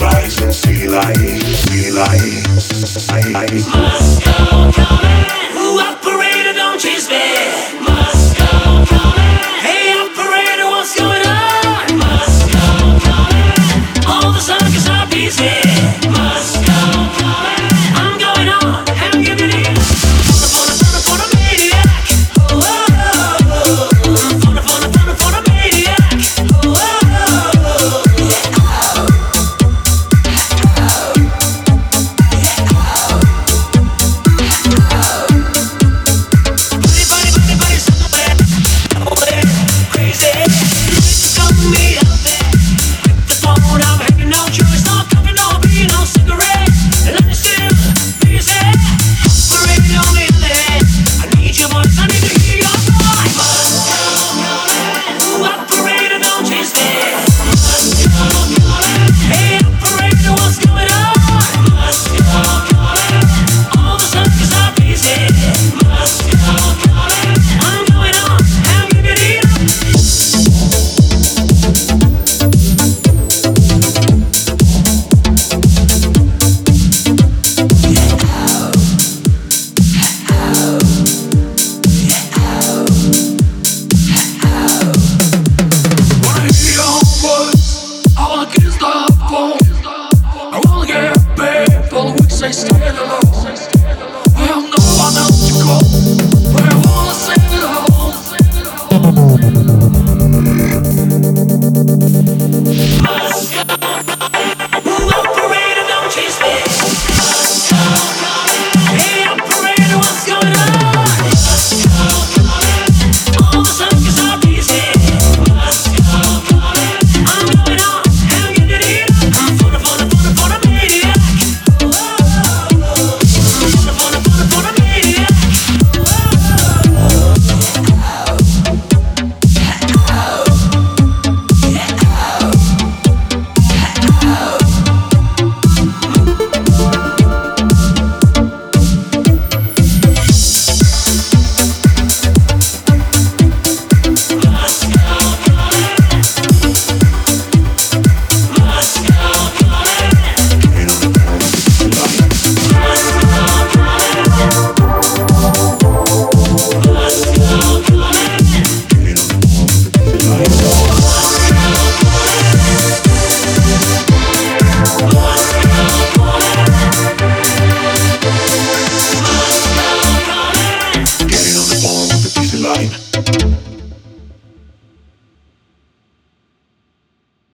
I see light.